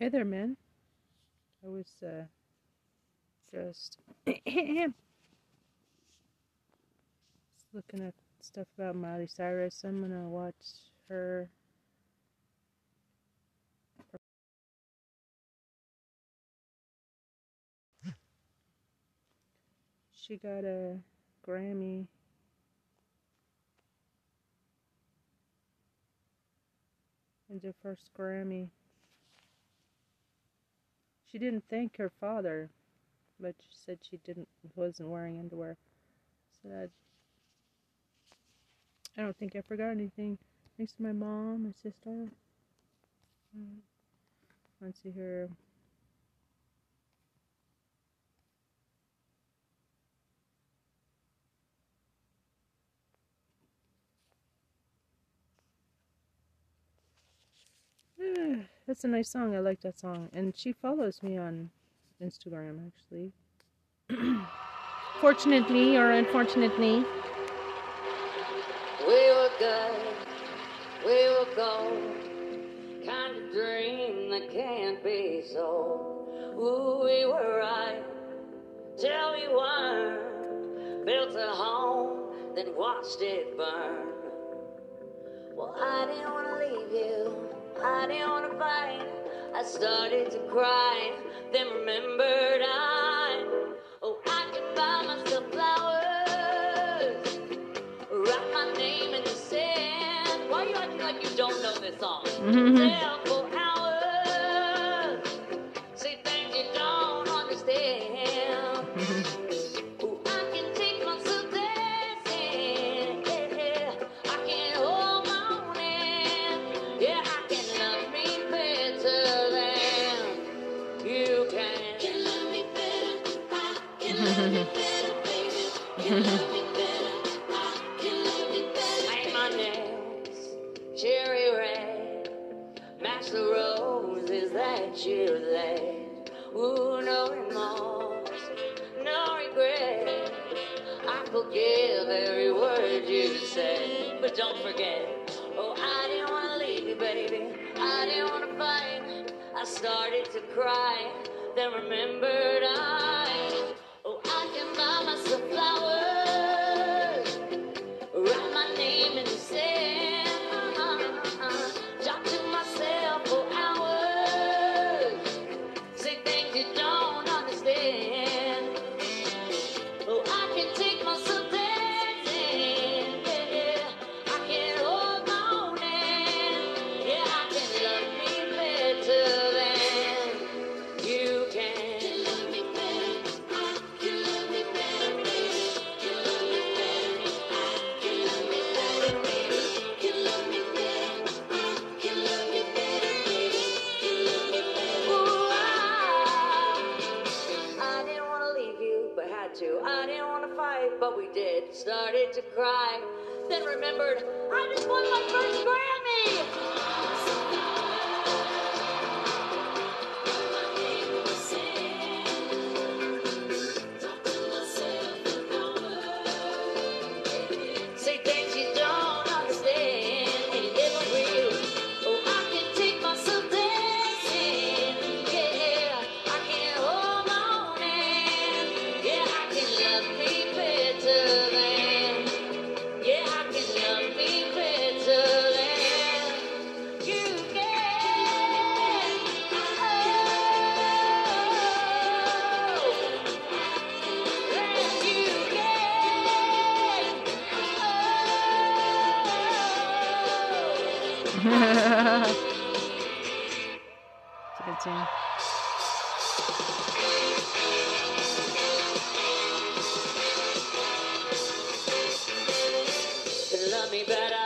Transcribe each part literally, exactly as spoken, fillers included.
Hey there, man. I was uh, just looking at stuff about Miley Cyrus. I'm gonna watch her. She got a Grammy. And her first Grammy. She didn't thank her father, but she said she didn't wasn't wearing underwear. So I, I don't think I forgot anything. Thanks to my mom, my sister. Let's see her. That's a nice song. I like that song. And she follows me on Instagram, actually. Fortunately or unfortunately. We were good. We were gold. Kind of dream that can't be sold. Ooh, we were right till we weren't. Built a home, then watched it burn. Well, I didn't want to leave you. I didn't want to fight. I started to cry, then remembered I, oh, I could buy myself flowers, write my name in the sand. Why are you acting like you don't know this song? Mm-hmm. Tell for hours, say things you don't understand. Mm-hmm. Oh, I can take myself dancing. Yeah, yeah. I can hold my own hand. Yeah, I paint my nails cherry red, match the roses that you laid. Ooh, no remorse, no regret. I forgive every word you said, but don't forget. Oh, I didn't want to leave you, baby. I didn't want to fight. I started to cry, then remembered I. Oh, I can buy myself flowers, write my name in the sand, uh, uh, uh, talk to myself for hours, say things you don't understand. Oh, I can take myself dancing, yeah, yeah. I can hold my own hand, yeah, I can love me better than you can. But we did, started to cry, then remembered, I just won my first Grammy. Say things you don't understand, and you never will. Oh, I can take myself dancing, yeah, I can hold my own hand, yeah, I can love me. It's a good song. Can love me better.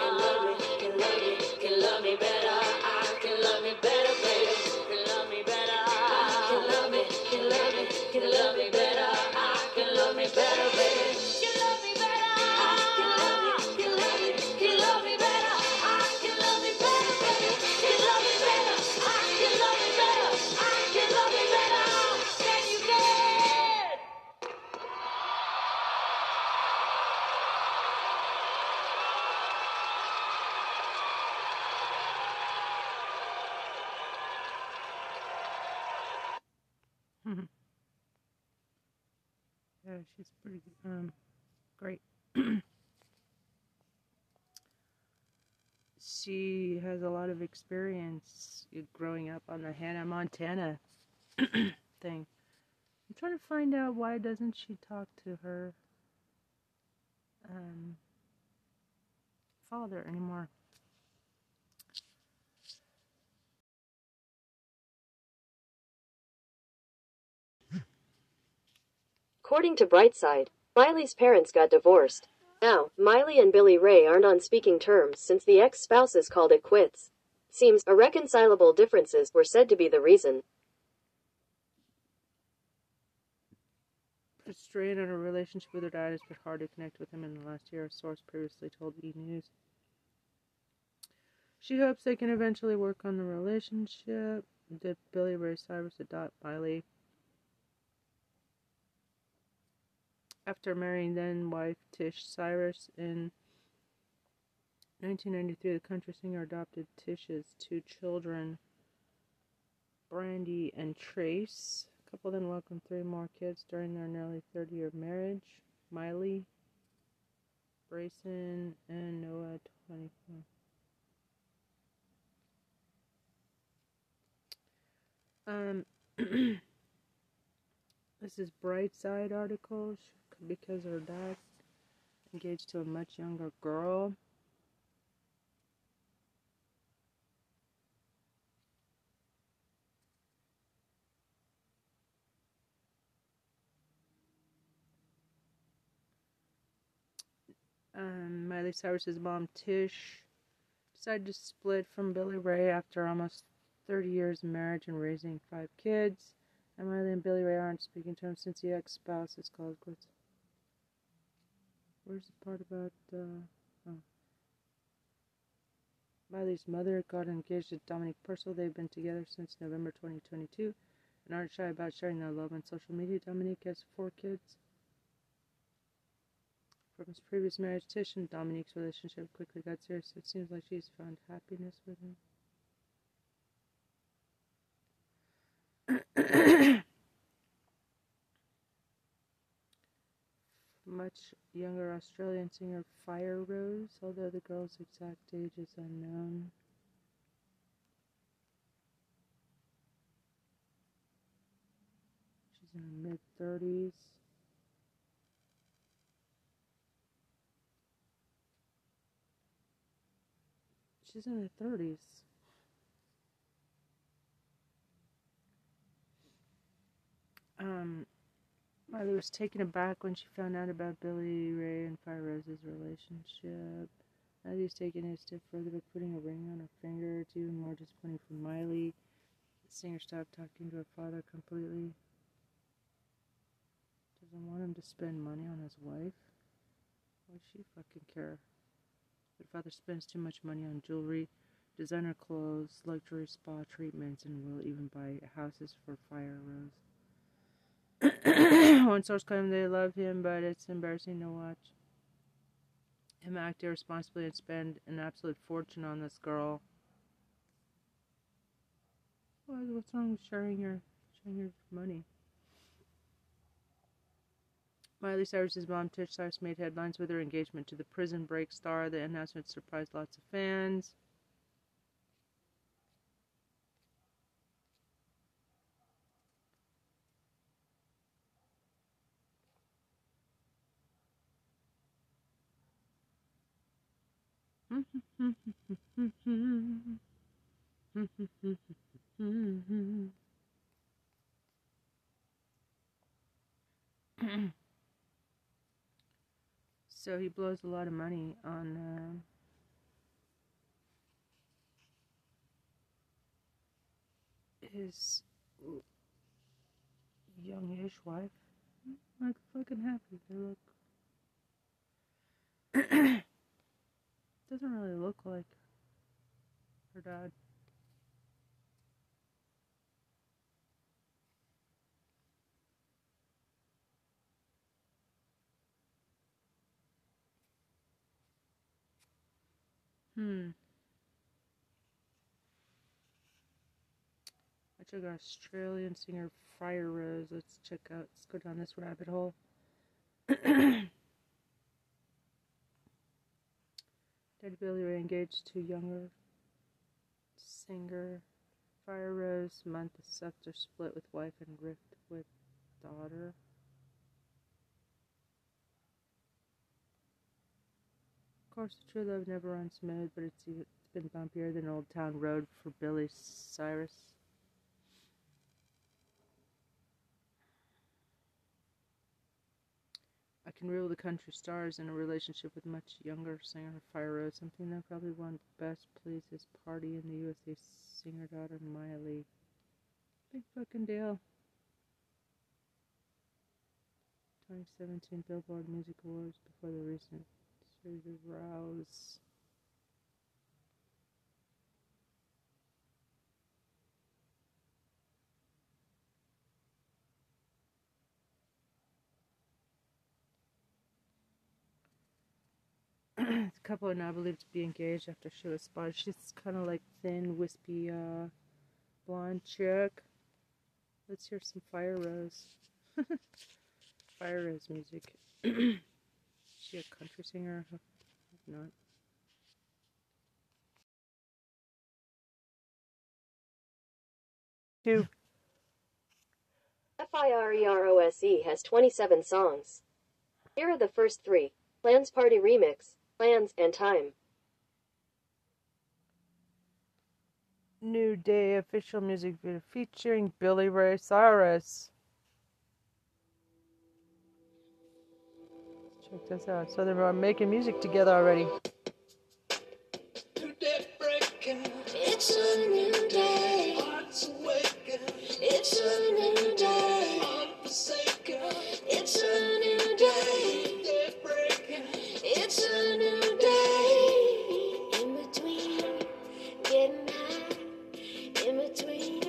Can love me, can love me, can love me better. I can love me better, baby. Can love me better. I can love me, can love me, can love me better. I can love me better, baby. Can love me better. I can love you better. I can love you better. Can you Mm-hmm. Yeah, she's pretty um, great. She has a lot of experience growing up on the Hannah Montana thing. I'm trying to find out why doesn't she talk to her um, father anymore. According to Brightside, Miley's parents got divorced. Now, Miley and Billy Ray aren't on speaking terms since the ex-spouses called it quits. Seems irreconcilable differences were said to be the reason. The strain on her relationship with her dad has been hard to connect with him in the last year, a source previously told E! News. She hopes they can eventually work on the relationship. Did Billy Ray Cyrus adopt Miley? After marrying then-wife Tish Cyrus in nineteen ninety-three, the country singer adopted Tish's two children, Brandy and Trace. The couple then welcomed three more kids during their nearly thirty-year marriage, Miley, Brayson, and Noah, twenty-four. Um, this is Brightside article. Because her dad engaged to a much younger girl. Um, Miley Cyrus's mom, Tish, decided to split from Billy Ray after almost thirty years of marriage and raising five kids. And Miley and Billy Ray aren't speaking terms since the ex-spouse is called quits. Where's the part about, uh, oh. Miley's mother got engaged to Dominique Purcell. They've been together since November twenty twenty-two and aren't shy about sharing their love on social media. Dominique has four kids. From his previous marriage, Tish and Dominique's relationship quickly got serious. It seems like she's found happiness with him. Much younger Australian singer Firerose, although the girl's exact age is unknown. She's in her mid-thirties. She's in her thirties. Um... Miley was taken aback when she found out about Billy Ray and Firerose's relationship. Now he's taken it a step further by putting a ring on her finger. It's even more disappointing for Miley. The singer stopped talking to her father completely. Doesn't want him to spend money on his wife. Why does she fucking care? Her father spends too much money on jewelry, designer clothes, luxury spa treatments, and will even buy houses for Firerose. One source claimed they love him, but it's embarrassing to watch him act irresponsibly and spend an absolute fortune on this girl. What's wrong with sharing your, sharing your money? Miley Cyrus's mom, Tish Cyrus, made headlines with her engagement to the Prison Break star. The announcement surprised lots of fans. So he blows a lot of money on uh, his youngish wife. I'm fucking happy. They look doesn't really look like her dad. Hmm. I took Australian singer Firerose. Let's check out, let's go down this rabbit hole. Did Billy Ray engage to younger singer Firerose? Month after split with wife and rift with daughter. Of course, the true love never runs smooth, but it's, it's been bumpier than Old Town Road for Billy Cyrus. I can rule the country stars in a relationship with much younger singer Firerose, something that probably won best please his party in the U S A singer daughter Miley. Big fucking deal. twenty seventeen Billboard Music Awards before the recent series of rows. The couple are now believed to be engaged after she was spotted. She's kind of like thin, wispy, uh, blonde chick. Let's hear some Firerose. Firerose music. She a country singer? I hope not. Two. Firerose has twenty-seven songs. Here are the first three. Plans Party Remix, Plans, and Time. New Day official music video featuring Billy Ray Cyrus. Check this out. So they were making music together already. It's a new day. Hearts awaken. It's a new day. Unforsaken. It's a new day. It's a new day. In between, getting high. In between,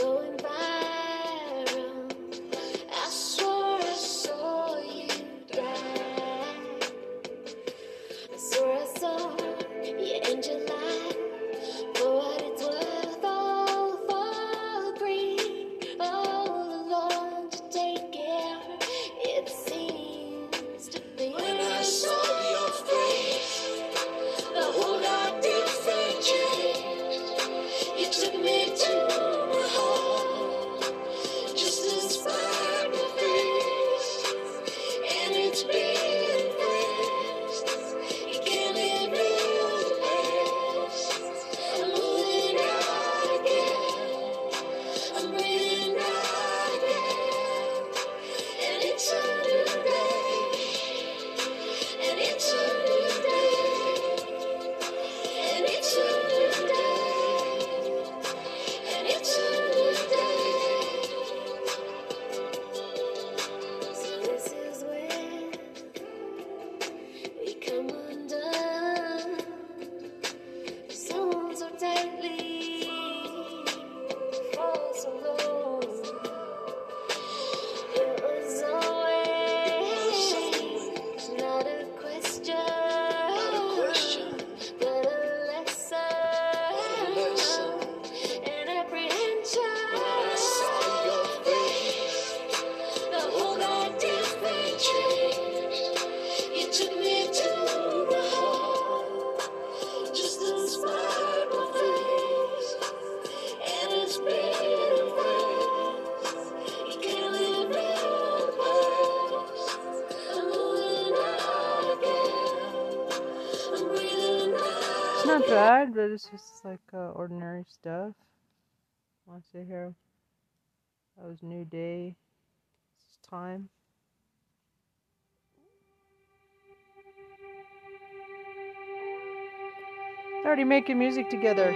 going viral. I swore I saw you die. I swore I saw you in July. For what it's worth, all for free. All along to take care. It seems to be when I saw. Not bad, but it's just like uh, ordinary stuff. I want to sit here. That was New Day. It's Time. They're already making music together.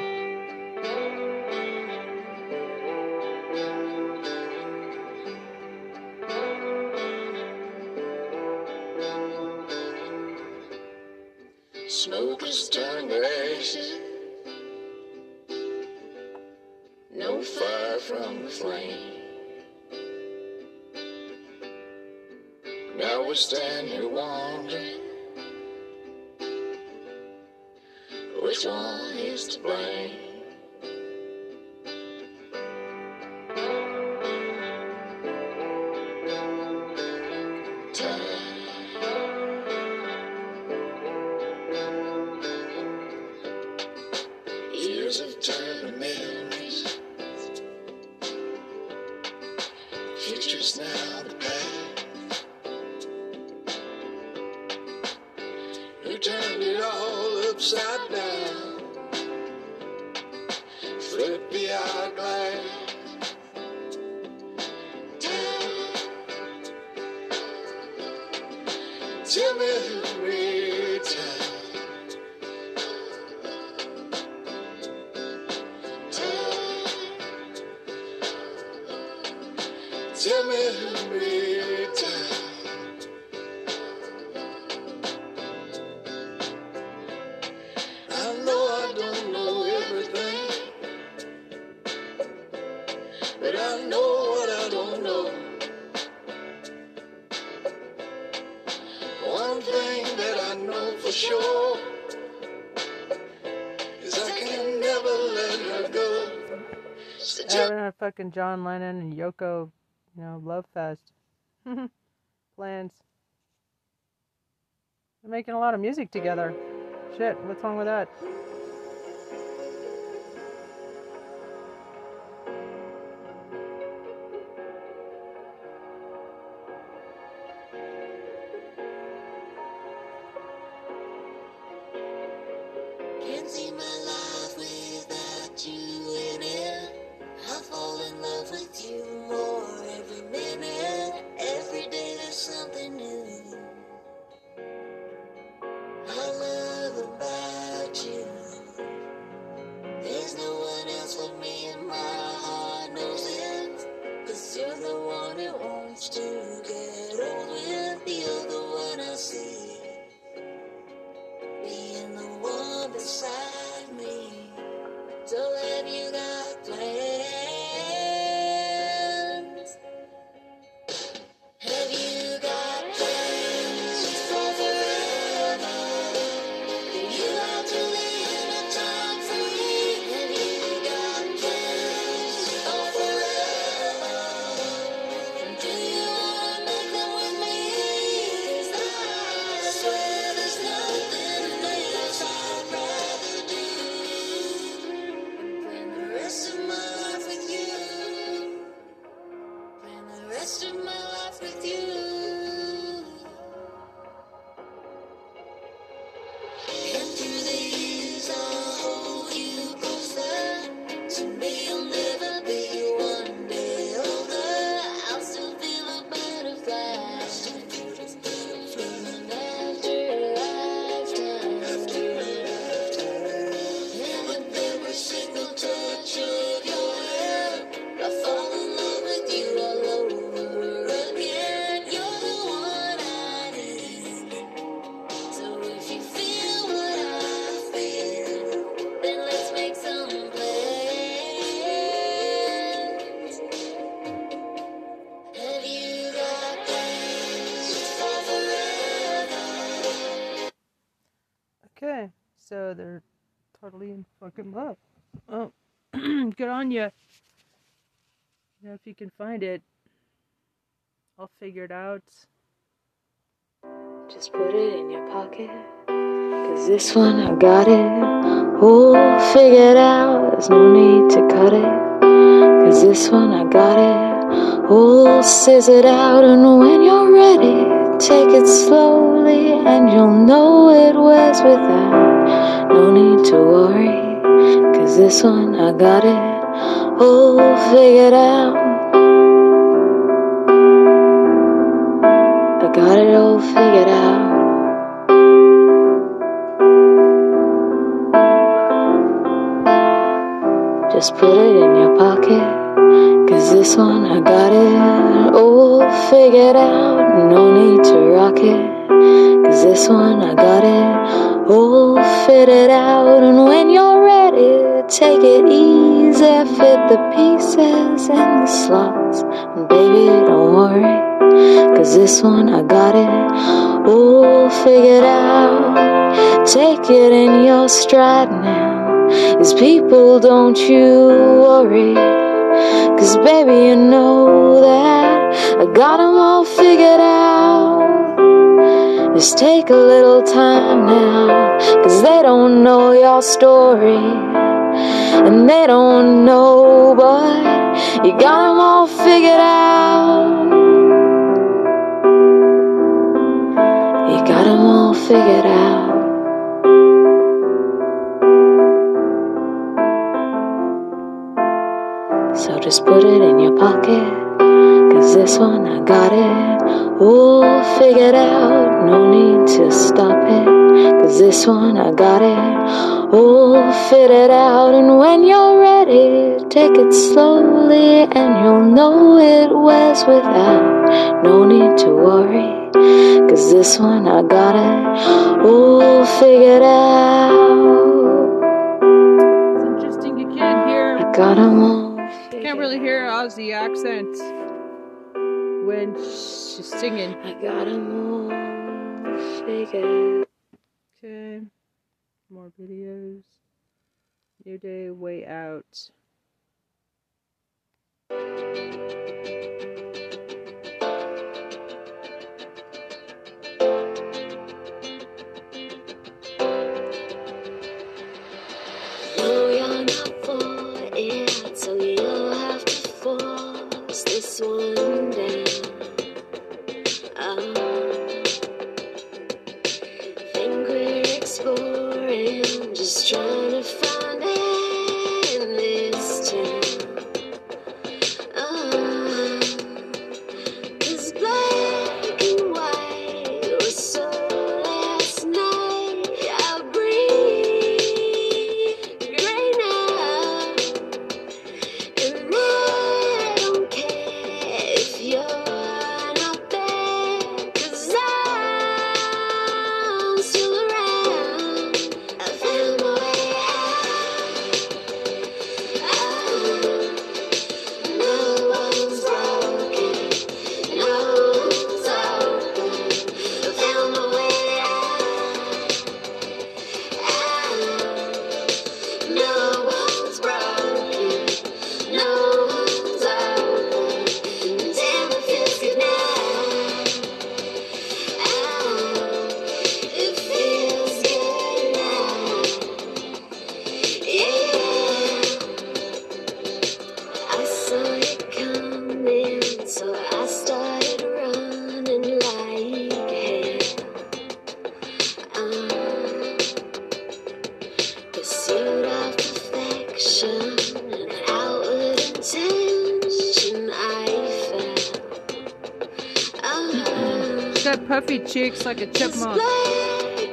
Smokers turn ashes. No fire from the flame. Now we stand here wondering which one is to blame. teacher's now to blame, who turned it all upside down, flip beyond blame. Tell me who made time. Tell me who made time. I know I don't know everything, but I know what I don't know. One thing that I know for sure is I can never let her go. So having a fucking John Lennon and Yoko, you know, love fest. Plans. They're making a lot of music together. Shit, what's wrong with that? So they're totally in fucking love. Oh, good on ya. You know, if you can find it, I'll figure it out. Just put it in your pocket, cause this one I got it. We'll figure it out, there's no need to cut it, cause this one I got it. We'll scissor it out, and when you're ready, take it slowly, and you'll know it wears without. No need to worry, cause this one I got it all figured out. I got it all figured out. Just put it in your pocket, cause this one I got it all figured out. No need to rock it, cause this one I got it. Oh, fit it out, and when you're ready, take it easy. Fit the pieces in the slots, and baby, don't worry, cause this one I got it. Oh, figured out, take it in your stride now. As people, don't you worry, cause baby, you know that I got them all figured out. Just take a little time now, cause they don't know your story, and they don't know, but you got them all figured out. figured out. So just put it in your pocket, 'cause this one I got it all figured out. No need to stop it, 'cause this one I got it all figured out. And when you're ready, take it slowly, and you'll know it wears without. No need to worry, 'cause this one I got it all figured out. It's interesting, you can't hear. I got 'em all figured out. Can't really hear Aussie accent when she's singing. I got 'em all figured. Okay, more videos. New day, way out. One day, um, I think we're exploring, just trying to find it in this town. Uh, 'cause black and white was so last night. I breathe right now, and I don't care if you're not there, 'cause I'm still around. I found my way out. I, no one's broken, no one's open. I found my way out. I, no one's broken, no one's open. Damn, it feels good now. Ah, it feels good now. Yeah. I saw it coming, so I started running like hell. Um, pursuit of perfection and outward intention, I fell. Uh-huh. She's got puffy cheeks like a chipmunk. Black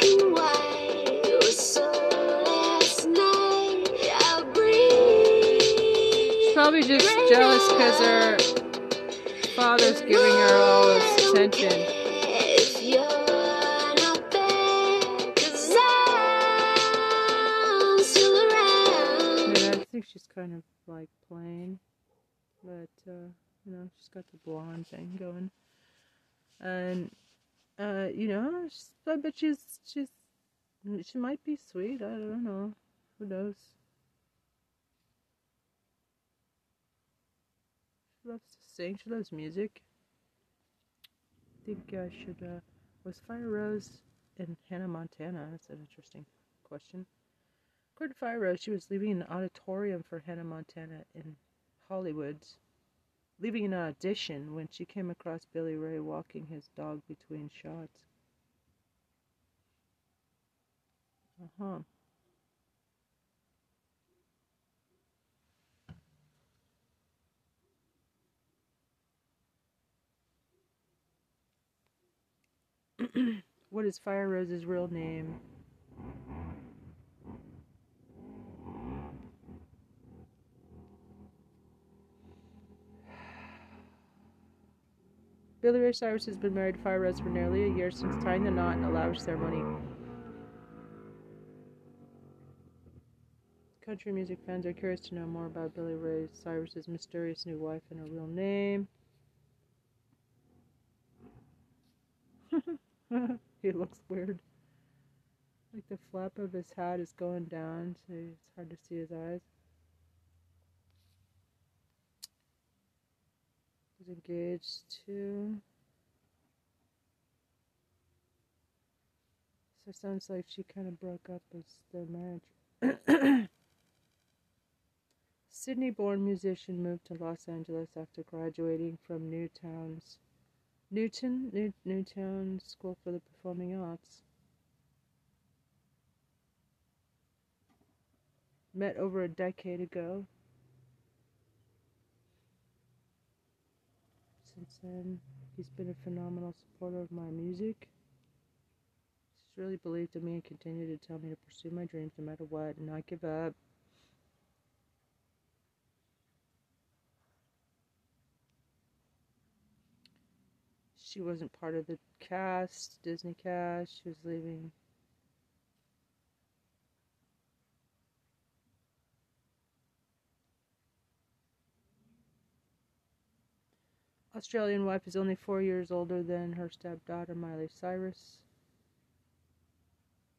and white was so last night. I breathe. She's probably just jealous because her father's giving her all his attention. If you're not there, 'cause I'm still around. Yeah, I think she's kind of like plain, but uh, you know, she's got the blonde thing going, and uh, you know, she's, I bet she's she's she might be sweet. I don't know. Who knows? She loves to sing. She loves music. I think I should. Uh, was Firerose in Hannah Montana? That's an interesting question. According to Firerose, she was leaving an auditorium for Hannah Montana in Hollywood, leaving an audition when she came across Billy Ray walking his dog between shots. Uh huh. What is Firerose's real name? Billy Ray Cyrus has been married to Firerose for nearly a year since tying the knot in a lavish ceremony. Country music fans are curious to know more about Billy Ray Cyrus's mysterious new wife and her real name. He looks weird. Like the flap of his hat is going down, so it's hard to see his eyes. He's engaged to. So it sounds like she kind of broke up with their marriage. Sydney-born musician moved to Los Angeles after graduating from Newtown's Newton New, Newtown School for the Performing Arts. met over a decade ago. Since then, he's been a phenomenal supporter of my music. He's really believed in me and continued to tell me to pursue my dreams no matter what and not give up. She wasn't part of the cast, Disney cast. She was leaving. Australian wife is only four years older than her stepdaughter, Miley Cyrus.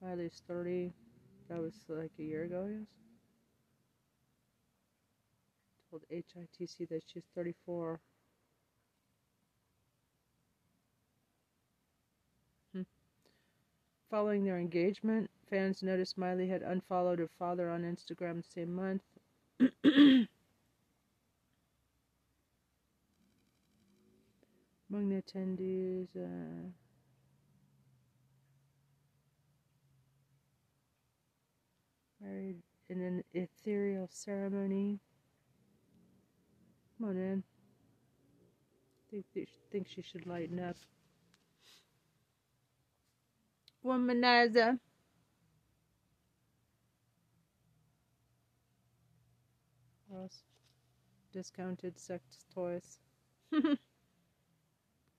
Miley's thirty. That was like a year ago, I guess. Told H I T C that she's thirty-four. Following their engagement, fans noticed Miley had unfollowed her father on Instagram the same month. Among the attendees, uh, married in an ethereal ceremony. Come on, man. Think they think she should lighten up. Womanizer. Discounted sex toys.